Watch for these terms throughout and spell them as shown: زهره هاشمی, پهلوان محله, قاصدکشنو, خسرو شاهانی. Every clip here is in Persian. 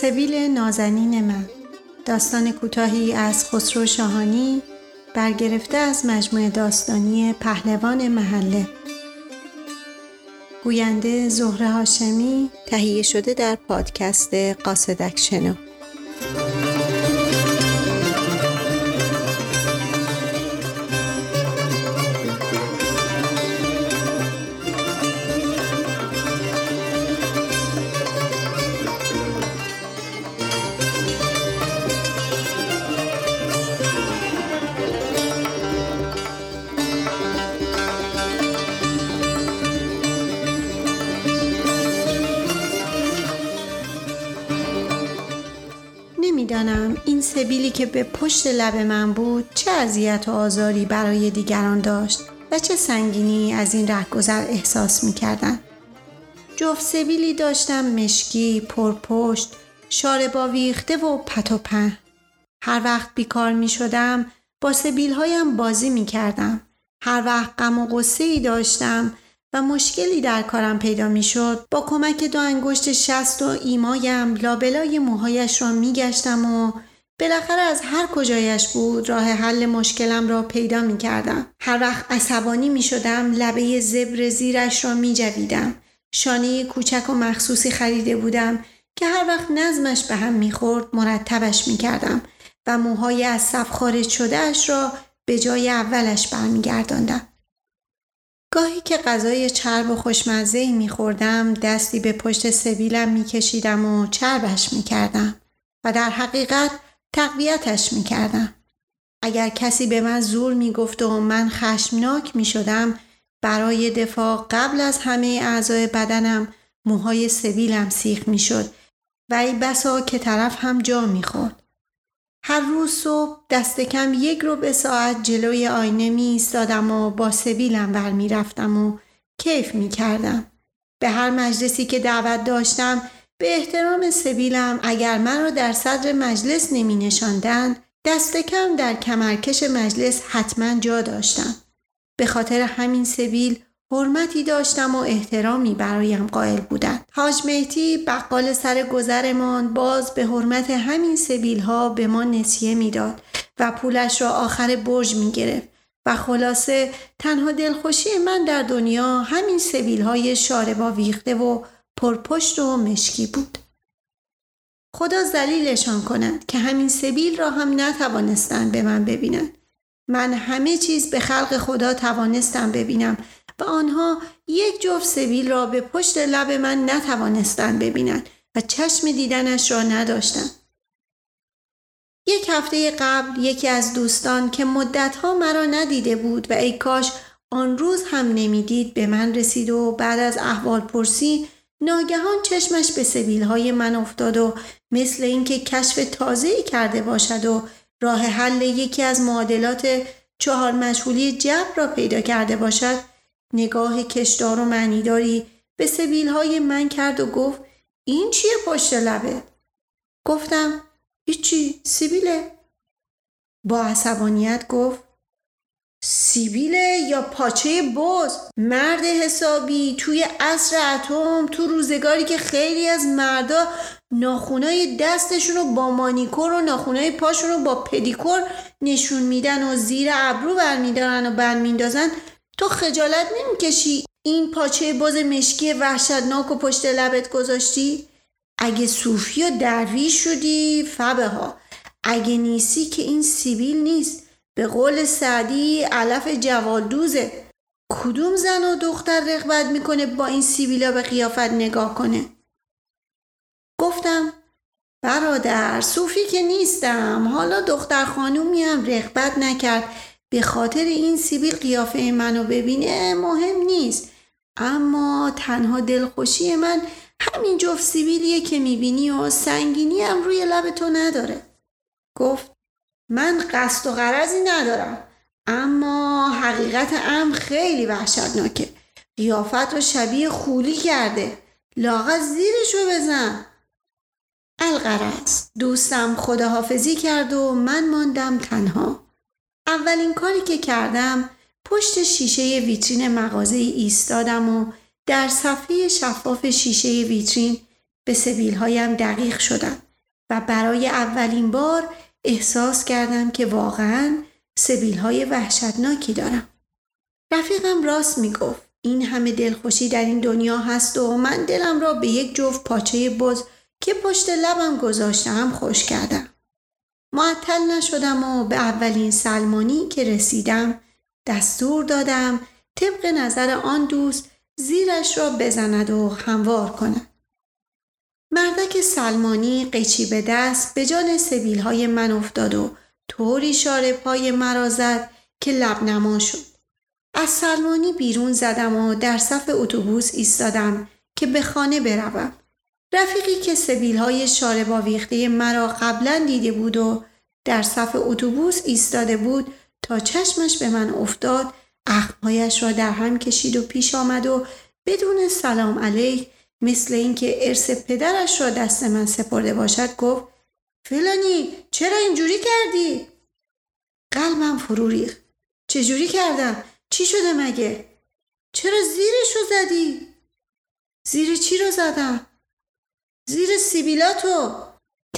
سبیل نازنین من، داستان کوتاهی از خسرو شاهانی برگرفته از مجموعه داستانی پهلوان محله. گوینده زهره هاشمی، تهیه شده در پادکست قاصدکشنو. میدانم این سبیلی که به پشت لب من بود چه اذیت و آزاری برای دیگران داشت و چه سنگینی از این رهگذر احساس می‌کردند. جفت سبیلی داشتم، مشکی، پرپشت، شارب آویخته و پت و پهن. هر وقت بیکار می‌شدم با سبیل‌هایم بازی می‌کردم. هر وقت غم و غصه‌ای داشتم و مشکلی در کارم پیدا میشد، با کمک دو انگشت شست و ایمایم لابلای موهایش را میگشتم و بالاخره از هر کجایش بود راه حل مشکلم را پیدا میکردم. هر وقت عصبانی میشدم لبه زبر زیرش را میجویدم. شانه کوچک و مخصوصی خریده بودم که هر وقت نظمش به هم میخورد مرتبش میکردم و موهای از صف خارج شدهش را به جای اولش برمیگرداندم. گاهی که غذای چرب و خوشمزه‌ای می‌خوردم دستی به پشت سبیلم می‌کشیدم و چربش می‌کردم و در حقیقت تقویتش می‌کردم. اگر کسی به من زور می‌گفت و من خشمناک می‌شدم، برای دفاع قبل از همه اعضای بدنم موهای سبیلم سیخ می‌شد و ای بسا که طرف هم جا می‌خورد. هر روز صبح دست کم 1 ربع ساعت جلوی آینه می ایستادم و با سبیلم ور می رفتم و کیف می کردم. به هر مجلسی که دعوت داشتم به احترام سبیلم، اگر من را در صدر مجلس نمی نشاندند دست کم در کمرکش مجلس حتما جا داشتم. به خاطر همین سبیل حرمتی داشتم و احترامی برایم قائل بودند. حاج مهدی بقال سر گذرمان باز به حرمت همین سبیل‌ها به ما نسیه می‌داد و پولش را آخر برج می‌گرفت و خلاصه تنها دلخوشی من در دنیا همین سبیل‌های شاربا ویخته و پرپشت و مشکی بود. خدا ذلیلشان کند که همین سبیل را هم نتوانستند به من ببینند. من همه چیز به خلق خدا توانستم ببینم و آنها 1 جفت سبیل را به پشت لب من نتوانستند ببینند و چشم دیدنش را نداشتند. 1 هفته قبل یکی از دوستان که مدتها مرا ندیده بود و ای کاش آن روز هم نمیدید به من رسید و بعد از احوال پرسی ناگهان چشمش به سبیل‌های من افتاد و مثل اینکه کشف تازه‌ای کرده باشد و راه حل یکی از معادلات 4 مجهولی جبر را پیدا کرده باشد، نگاه کشدار و معنیداری به سبیل‌های من کرد و گفت این چیه پشت لبه؟ گفتم هیچی، سبیله. با عصبانیت گفت سبیله یا پاچه بز؟ مرد حسابی توی عصر اتم، تو روزگاری که خیلی از مردا ناخونای دستشون رو با مانیکور و ناخونای پاشون رو با پدیکور نشون میدن و زیر ابرو برمیدارن و برمیندازن، تو خجالت نمیکشی این پاچه باز مشکی وحشتناک و پشت لبت گذاشتی؟ اگه صوفی و درویش شدی فبه ها، اگه نیستی که این سیبیل نیست، به قول سعدی علف جوالدوزه. کدوم زن و دختر رغبت میکنه با این سیبیلا به قیافت نگاه کنه؟ گفتم برادر صوفی که نیستم، حالا دختر خانومی هم رغبت نکرد به خاطر این سیبیل قیافه منو ببینه مهم نیست، اما تنها دلخوشی من همین جفت سیبیلیه که میبینی و سنگینی هم روی لب تو نداره. گفت من قصد و غرضی ندارم، اما حقیقت امر خیلی وحشتناکه. قیافت رو شبیه خولی کرده، لاغر زیرش رو بزن. الغرض دوستم خداحافظی کرد و من ماندم تنها. اولین کاری که کردم پشت شیشه ویترین مغازه ایستادم و در صفحه شفاف شیشه ویترین به سبیل‌هایم دقیق شدم و برای اولین بار احساس کردم که واقعاً سبیل‌های وحشتناکی دارم. رفیقم راست میگفت. این همه دلخوشی در این دنیا هست و من دلم را به یک جفت پاچه بز که پشت لبم گذاشتم خوش کردم. معطل نشدم و به اولین سلمانی که رسیدم دستور دادم طبق نظر آن دوست زیرش را بزند و هموار کند. مردک سلمانی قیچی به دست به جان سبیل‌های من افتاد و طوری شاره پای مرا زد که لبنما شد. از سلمانی بیرون زدم و در صف اتوبوس ایستادم که به خانه بروم. رفیقی که سبیل‌های شاره باویخته مرا قبلا دیده بود و در صف اتوبوس ایستاده بود تا چشمش به من افتاد، اخمایش را در هم کشید و پیش آمد و بدون سلام علیک، مثل اینکه ارث پدرش را دست من سپرده باشد، گفت فلانی چرا اینجوری کردی؟ قلبم فرو ریخت. چجوری کردم؟ چی شده مگه؟ چرا زیرش رو زدی؟ زیر چی رو زدم؟ زیر سیبیلاتو.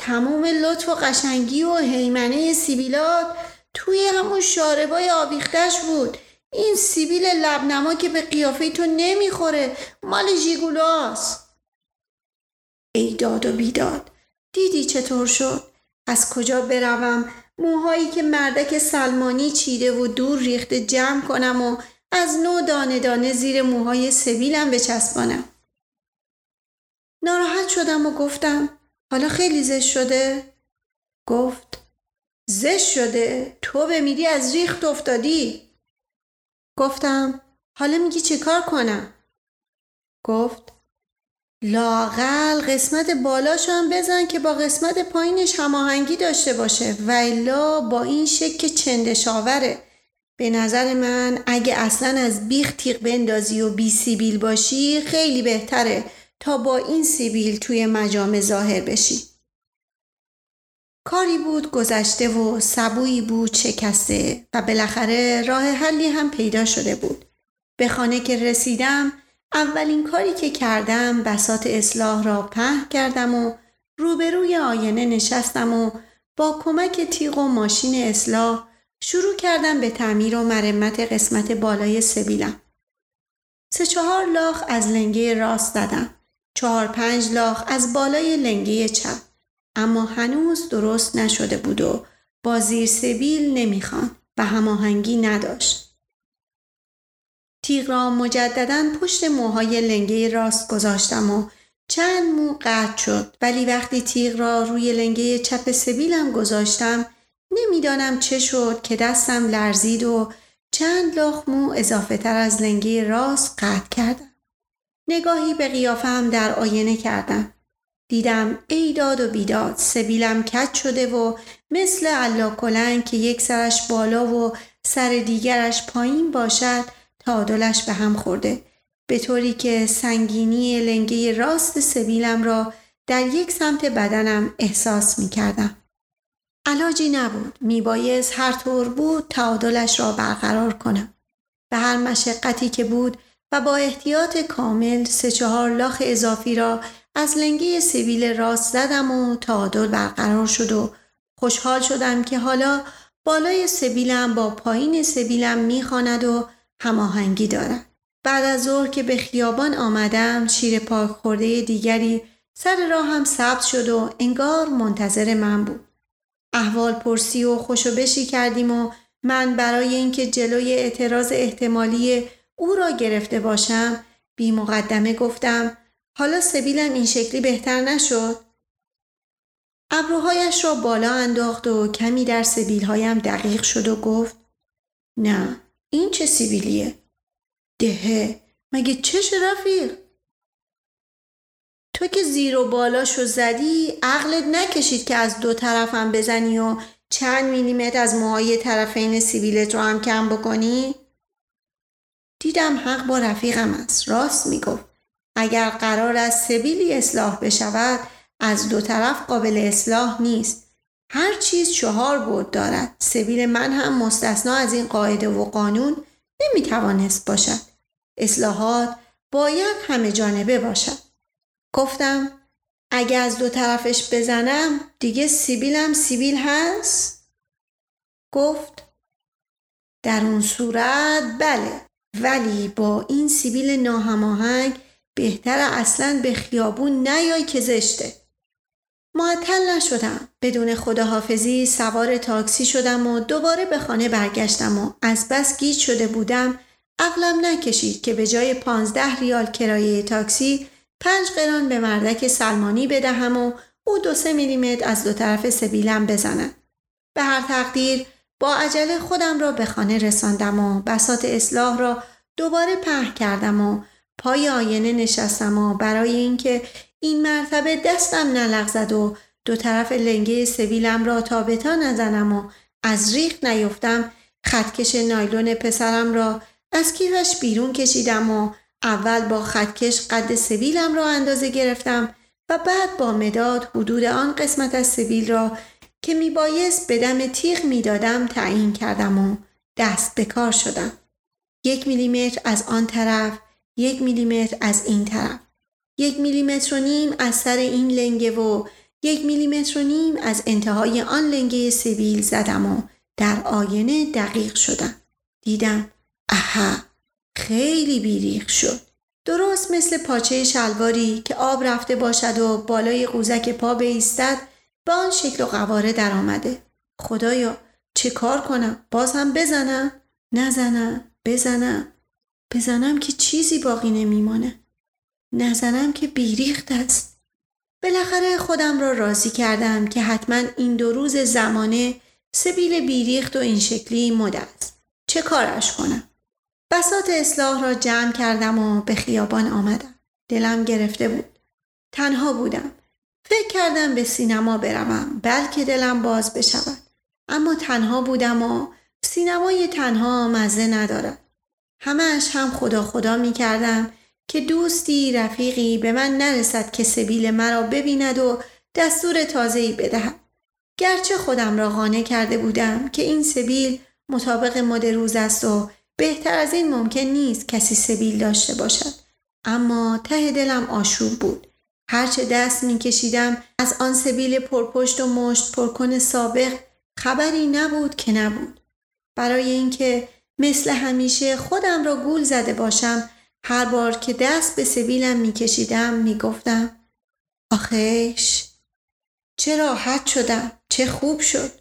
تمام لطف و قشنگی و هیمنه سیبیلات توی همون شاربای آویختش بود. این سیبیل لبنما که به قیافه تو نمیخوره، مال ژیگولاست. ای داد و بیداد، دیدی چطور شد؟ از کجا بروم موهایی که مردک سلمانی چیده و دور ریخته جمع کنم و از نو دانه دانه زیر موهای سیبیلم بچسبانم؟ ناراحت شدم و گفتم حالا خیلی زشت شده؟ گفت زشت شده؟ تو بمیری از ریخت افتادی؟ گفتم حالا میگی چه کار کنم؟ گفت لااقل قسمت بالاشو هم بزن که با قسمت پایینش هماهنگی داشته باشه، و الا با این شکل چندشاوره. به نظر من اگه اصلا از بیخ تیغ بندازی و بی سیبیل باشی خیلی بهتره تا با این سیبیل توی مجامع ظاهر بشی. کاری بود گذشته و سبویی بود شکسته و بالاخره راه حلی هم پیدا شده بود. به خانه که رسیدم اولین کاری که کردم بساط اصلاح را پهن کردم و روبروی آینه نشستم و با کمک تیغ و ماشین اصلاح شروع کردم به تعمیر و مرمت قسمت بالای سبیلم. 3-4 لاخ از لنگه راست زدم، 4-5 لاخ از بالای لنگه چپ، اما هنوز درست نشده بود و با زیر سبیل نمیخوان و هماهنگی نداشت. تیغ را مجدداً پشت موهای لنگه راست گذاشتم و چند مو قطع شد، ولی وقتی تیغ را روی لنگه چپ سبیلم گذاشتم نمیدانم چه شد که دستم لرزید و چند لاخ مو اضافه تر از لنگه راست قطع کردم. نگاهی به قیافم در آینه کردم. دیدم ای داد و بیداد، سبیلم کج شده و مثل علاکلنگ که یک سرش بالا و سر دیگرش پایین باشد تعادلش به هم خورده، به طوری که سنگینی لنگه راست سبیلم را در یک سمت بدنم احساس می کردم. علاجی نبود، میبایست هر طور بود تعادلش را برقرار کنم. به هر مشقتی که بود و با احتیاط کامل 3-4 لاخ اضافی را از لنگه سبیل راست زدم و تعادل برقرار شد و خوشحال شدم که حالا بالای سبیلم با پایین سبیلم میخواند و هماهنگی دارد. بعد از ظهر که به خیابان آمدم شیر پاک خورده دیگری سر راه هم سبز شد و انگار منتظر من بود. احوال پرسی و خوشوبشی کردیم و من برای اینکه جلوی اعتراض احتمالی او را گرفته باشم بی مقدمه گفتم حالا سبیلم این شکلی بهتر نشد؟ ابروهایش را بالا انداخت و کمی در سبیلهایم دقیق شد و گفت نه، این چه سبیلیه؟ دهه، مگه چش رفیق؟ تو که زیر و بالاشو زدی عقلت نکشید که از دو طرفم بزنی و چند میلیمتر از موهای طرفین سبیلت رو هم کم بکنی؟ دیدم حق با رفیقم است، راست میگفت. اگر قرار است سبیلی اصلاح بشود از دو طرف قابل اصلاح نیست. هر چیز 4 بود دارد. سبیل من هم مستثنا از این قاعده و قانون نمیتوانست باشد. اصلاحات باید همه جانبه باشد. گفتم اگه از دو طرفش بزنم دیگه سیبیلم سیبیل هست؟ گفت در اون صورت بله، ولی با این سیبیل ناهماهنگ بهتره اصلاً به خیابون نیای که زشته. معطل نشدم، بدون خداحافظی سوار تاکسی شدم و دوباره به خانه برگشتم و از بس گیج شده بودم عقلم نکشید که به جای 15 ریال کرایه تاکسی 5 قران به مردک سلمانی بدهم و او 2-3 میلیمتر از دو طرف سبیلم بزنه. به هر تقدیر با عجله خودم را به خانه رساندم و بساط اصلاح را دوباره پهن کردم و پای آینه نشستم و برای اینکه این مرتبه دستم نلغزد و دو طرف لنگه سبیلم را تا به تا نزنم و از ریخ نیفتم، خطکش نایلون پسرم را از کیفش بیرون کشیدم و اول با خطکش قد سبیلم را اندازه گرفتم و بعد با مداد حدود آن قسمت از سبیل را که میبایست به دم تیغ میدادم تعیین کردم و دست به کار شدم. 1 میلیمتر از آن طرف، 1 میلیمتر از این طرف، 1.5 میلیمتر از سر این لنگه و 1.5 میلیمتر از انتهای آن لنگه سبیل زدم و در آینه دقیق شدم. دیدم اها، خیلی بیریخ شد. درست مثل پاچه شلواری که آب رفته باشد و بالای قوزک پا بایستد به آن شکل و قواره در آمده. خدایا چه کار کنم؟ باز هم بزنم؟ نزنم؟ بزنم که چیزی باقی نمیمانه. نزنم که بیریخت است. بالاخره خودم را راضی کردم که حتما این 2 روز زمانه سبیل بیریخت و این شکلی مد است. چه کارش کنم؟ بساط اصلاح را جمع کردم و به خیابان آمدم. دلم گرفته بود. تنها بودم. فکر کردم به سینما بروم، بلکه دلم باز بشود. اما تنها بودم و سینمای تنها مزه ندارد. همش هم خدا می کردم که دوستی، رفیقی به من نرسد که سبیل مرا ببیند و دستور تازه‌ای بدهد. گرچه خودم را قانع کرده بودم که این سبیل مطابق مد روز است و بهتر از این ممکن نیست کسی سبیل داشته باشد، اما ته دلم آشوب بود. هرچه دست می کشیدم از آن سبیل پرپشت و مشت پرکن سابق خبری نبود که نبود. برای اینکه مثل همیشه خودم را گول زده باشم، هر بار که دست به سبیلم می کشیدم می گفتم آخیش چه راحت شدم، چه خوب شد.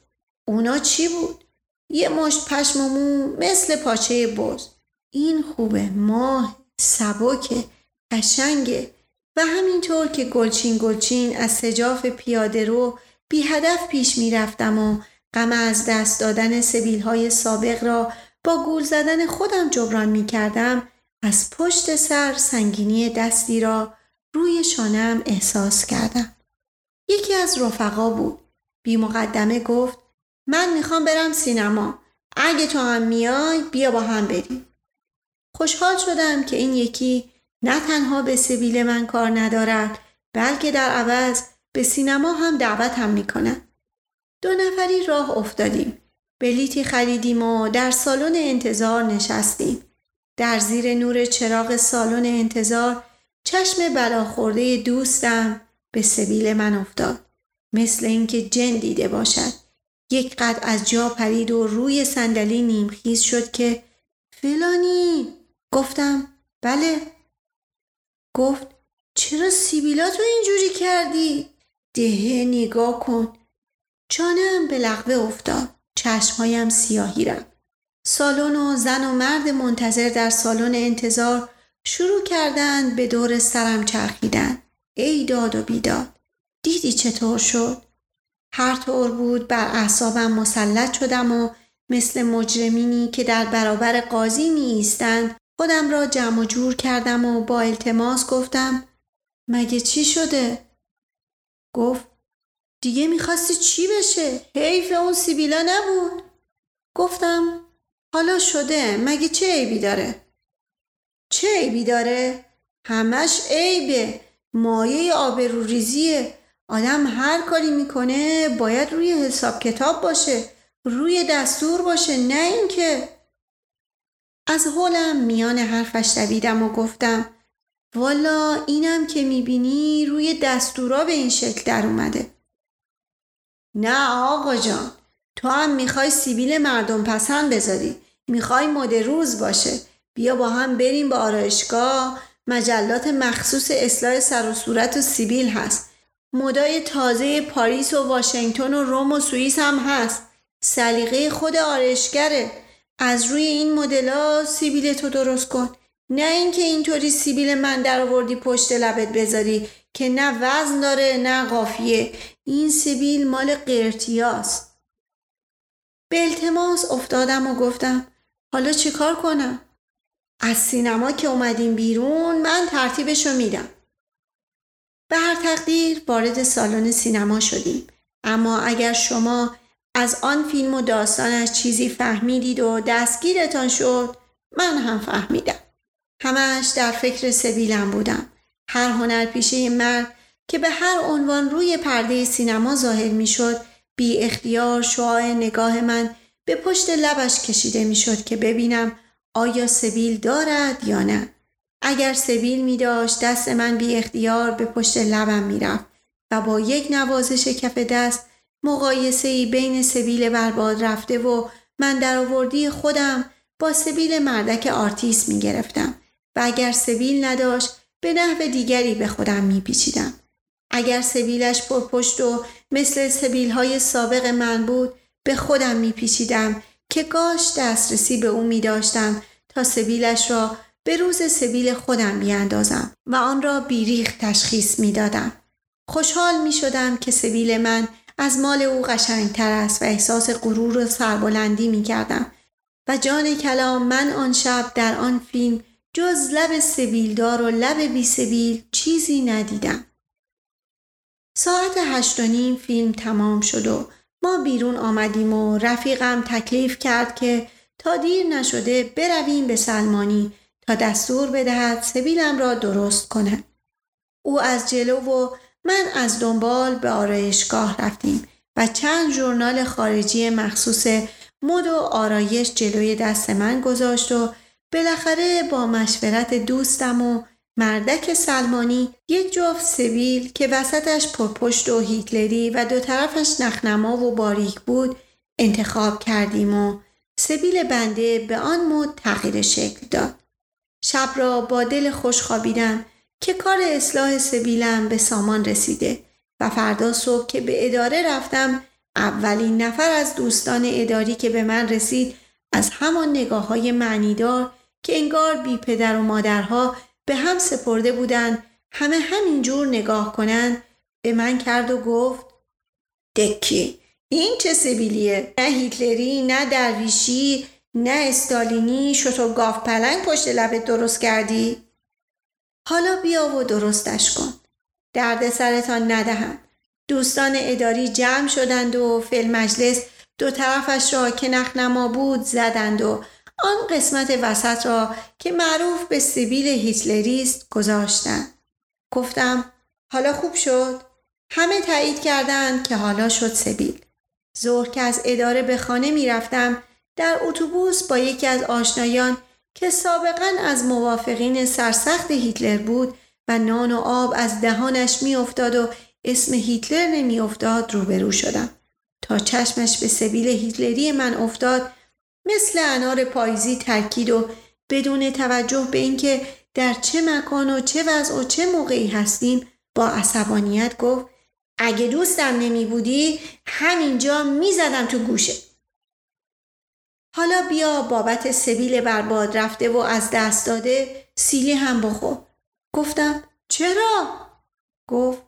اونا چی بود؟ یه مشت پشم و مو مثل پاچه بز. این خوبه، ماه، سبکه، قشنگه. و همینطور که گلچین از سجاف پیاده رو بی هدف پیش می رفتم و غم از دست دادن سبیل های سابق را با گول زدن خودم جبران می کردم، از پشت سر سنگینی دستی را روی شانم احساس کردم. یکی از رفقا بود. بی مقدمه گفت من میخوام برم سینما. اگه تو هم میای بیا با هم بریم. خوشحال شدم که این یکی نه تنها به سبیل من کار ندارد، بلکه در عوض به سینما هم دعوتم میکنن. 2 نفری راه افتادیم. بلیتی خریدیم و در سالن انتظار نشستیم. در زیر نور چراغ سالن انتظار چشم بلاخورده دوستم به سبیل من افتاد. مثل اینکه جن دیده باشد. یک قد از جا پرید و روی صندلی نیمخیز شد که فلانی. گفتم بله. گفت چرا سیبیلاتو اینجوری کردی؟ دهه نگاه کن. چانم به لغوه افتاد. چشمهایم سیاهی رفت. سالن و زن و مرد منتظر در سالن انتظار شروع کردند به دور سرم چرخیدن. ای داد و بیداد. دیدی چطور شد؟ هر طور بود بر اعصابم مسلط شدم و مثل مجرمینی که در برابر قاضی می ایستند خودم را جمع و جور کردم و با التماس گفتم مگه چی شده؟ گفت دیگه میخواستی چی بشه؟ حیف اون سیبیلا نبود. گفتم حالا شده، مگه چه عیبی داره؟ چه عیبی داره؟ همش عیبه، مایه آبروریزیه. آدم هر کاری میکنه باید روی حساب کتاب باشه، روی دستور باشه، نه اینکه. از هولم میان حرفش دویدم و گفتم والا اینم که میبینی روی دستورا به این شکل در اومده. نه آقا جان، تو هم میخوای سیبیل مردم پسند بذاری، میخوای مد روز باشه. بیا با هم بریم به آرایشگاه، مجلات مخصوص اصلاح سر و صورت و سیبیل هست. مدای تازه پاریس و واشنگتن و روم و سوئیس هم هست. سلیقه خود آرایشگره. از روی این مدل‌ها سیبیل تو درست کن، نه اینکه اینطوری سیبیل من در آوردی پشت لبت بذاری که نه وزن داره نه قافیه. این سیبیل مال قرتیاست. به التماس افتادم و گفتم حالا چه کار کنم؟ از سینما که اومدیم بیرون من ترتیبشو میدم. به هر تقدیر وارد سالن سینما شدیم، اما اگر شما از آن فیلم و داستانش چیزی فهمیدید و دستگیرتان شد، من هم فهمیدم. همش در فکر سبیلم بودم. هر هنرپیشه مرد که به هر عنوان روی پرده سینما ظاهر می شد، بی اختیار شعاع نگاه من به پشت لبش کشیده می شد که ببینم آیا سبیل دارد یا نه. اگر سبیل می داشت، دست من بی اختیار به پشت لبم می رفت و با یک نوازش کف دست مقایسه‌ای بین سبیل برباد رفته و من در آوردی خودم با سبیل مردک آرتیست می گرفتم و اگر سبیل نداشت به نحو دیگری به خودم می پیچیدم. اگر سبیلش پر پشت و مثل سبیل‌های سابق من بود، به خودم می پیچیدم که کاش دسترسی به او می داشتم تا سبیلش را به روز سبیل خودم بیاندازم و آن را بیریخ تشخیص می دادم. خوشحال می شدم که سبیل من از مال او قشنگتر است و احساس غرور و سربلندی می کردم و جان کلام من آن شب در آن فیلم جز لب سبیلدار و لب بی سبیل چیزی ندیدم. ساعت 8:30 فیلم تمام شد و ما بیرون آمدیم و رفیقم تکلیف کرد که تا دیر نشده برویم به سلمانی تا دستور بدهد سبیلم را درست کنه. او از جلو و من از دنبال به آرایشگاه رفتیم و چند ژورنال خارجی مخصوص مد و آرایش جلوی دست من گذاشت و بالاخره با مشورت دوستم و مردک سلمانی یک جفت سبیل که وسطش پرپشت و هیتلری و دو طرفش نخنما و باریک بود انتخاب کردیم و سبیل بنده به آن مد تغییر شکل داد. شب را با دل خوش خوابیدم که کار اصلاح سبیلم به سامان رسیده و فردا صبح که به اداره رفتم، اولین نفر از دوستان اداری که به من رسید از همان نگاه‌های معنیدار که انگار بی پدر و مادرها به هم سپرده بودند همه همینجور نگاه کنند به من کرد و گفت دکی این چه سبیلیه؟ نه هیتلری، نه درویشی، نه استالینی. شتو گاف پلنگ پشت لبت درست کردی؟ حالا بیا و درستش کن. درد سرتان ندهند. دوستان اداری جمع شدند و فی المجلس دو طرفش را که نخنما بود زدند و آن قسمت وسط را که معروف به سبیل هیتلری است گذاشتند. گفتم حالا خوب شد؟ همه تایید کردند که حالا شد سبیل. ظهر که از اداره به خانه می رفتم، در اتوبوس با یکی از آشنایان که سابقاً از موافقین سرسخت هیتلر بود و نان و آب از دهانش می افتاد و اسم هیتلر نمی افتاد روبرو شدم. تا چشمش به سبیل هیتلری من افتاد، مثل انار پاییزی ترکید و بدون توجه به اینکه در چه مکان و چه وضع و چه موقعی هستیم با عصبانیت گفت اگه دوستم نمی بودی همینجا می زدم تو گوشه. حالا بیا بابت سبیل برباد رفته و از دست داده سیلی هم بخور. گفتم چرا؟ گفت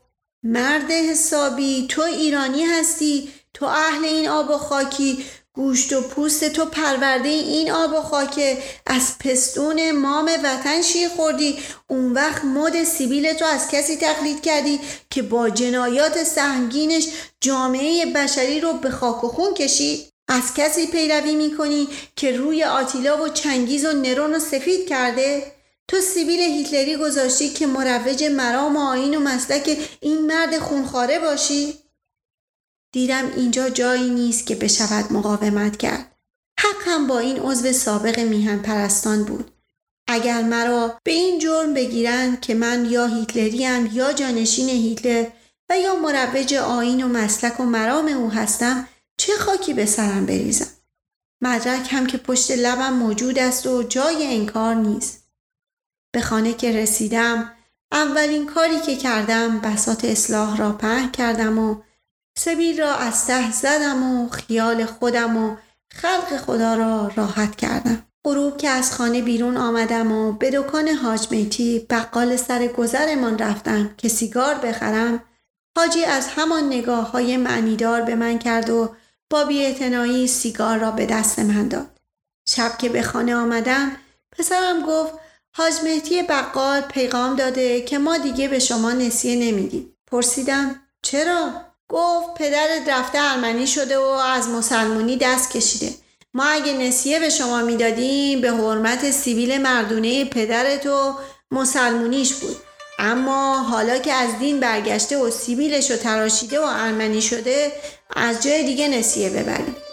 مرد حسابی تو ایرانی هستی، تو اهل این آب و خاکی، گوشت و پوست تو پرورده این آب و خاکه، از پستون مام وطن شیر خوردی، اون وقت مد سیبیل تو از کسی تقلید کردی که با جنایات سهمگینش جامعه بشری رو به خاک و خون کشید، از کسی پیروی میکنی که روی آتیلا و چنگیز و نرون رو سفید کرده؟ تو سیبیل هیتلری گذاشتی که مروج مرام و آیین و مسلک این مرد خونخواره باشی؟ دیدم اینجا جایی نیست که بشود مقاومت کرد. حق هم با این عضو سابق میهن پرستان بود. اگر مرا به این جرم بگیرند که من یا هیتلریم یا جانشین هیتلر و یا مروج آیین و مسلک و مرام او هستم، چه خاکی به سرم بریزم؟ مدرک هم که پشت لبم موجود است و جای انکار نیست. به خانه که رسیدم، اولین کاری که کردم بساط اصلاح را پهن کردم و سبیل را از ته زدم و خیال خودم و خلق خدا را راحت کردم. غروب که از خانه بیرون آمدم و به دکان حاج میتی بقال سر گذرمان رفتم که سیگار بخرم، حاجی از همان نگاه‌های معنیدار به من کرد و با بی‌اعتنایی سیگار را به دست من داد. شب که به خانه آمدم، پسرم گفت حاج مهدی بقال پیغام داده که ما دیگه به شما نسیه نمیدیم. پرسیدم چرا؟ گفت پدرت رفته ارمنی شده و از مسلمونی دست کشیده. ما اگه نسیه به شما میدادیم به حرمت سیبیل مردونه پدرت و مسلمونیش بود، اما حالا که از دین برگشته و سیبیلش رو تراشیده و ارمنی شده، از جای دیگه نسیه ببرید.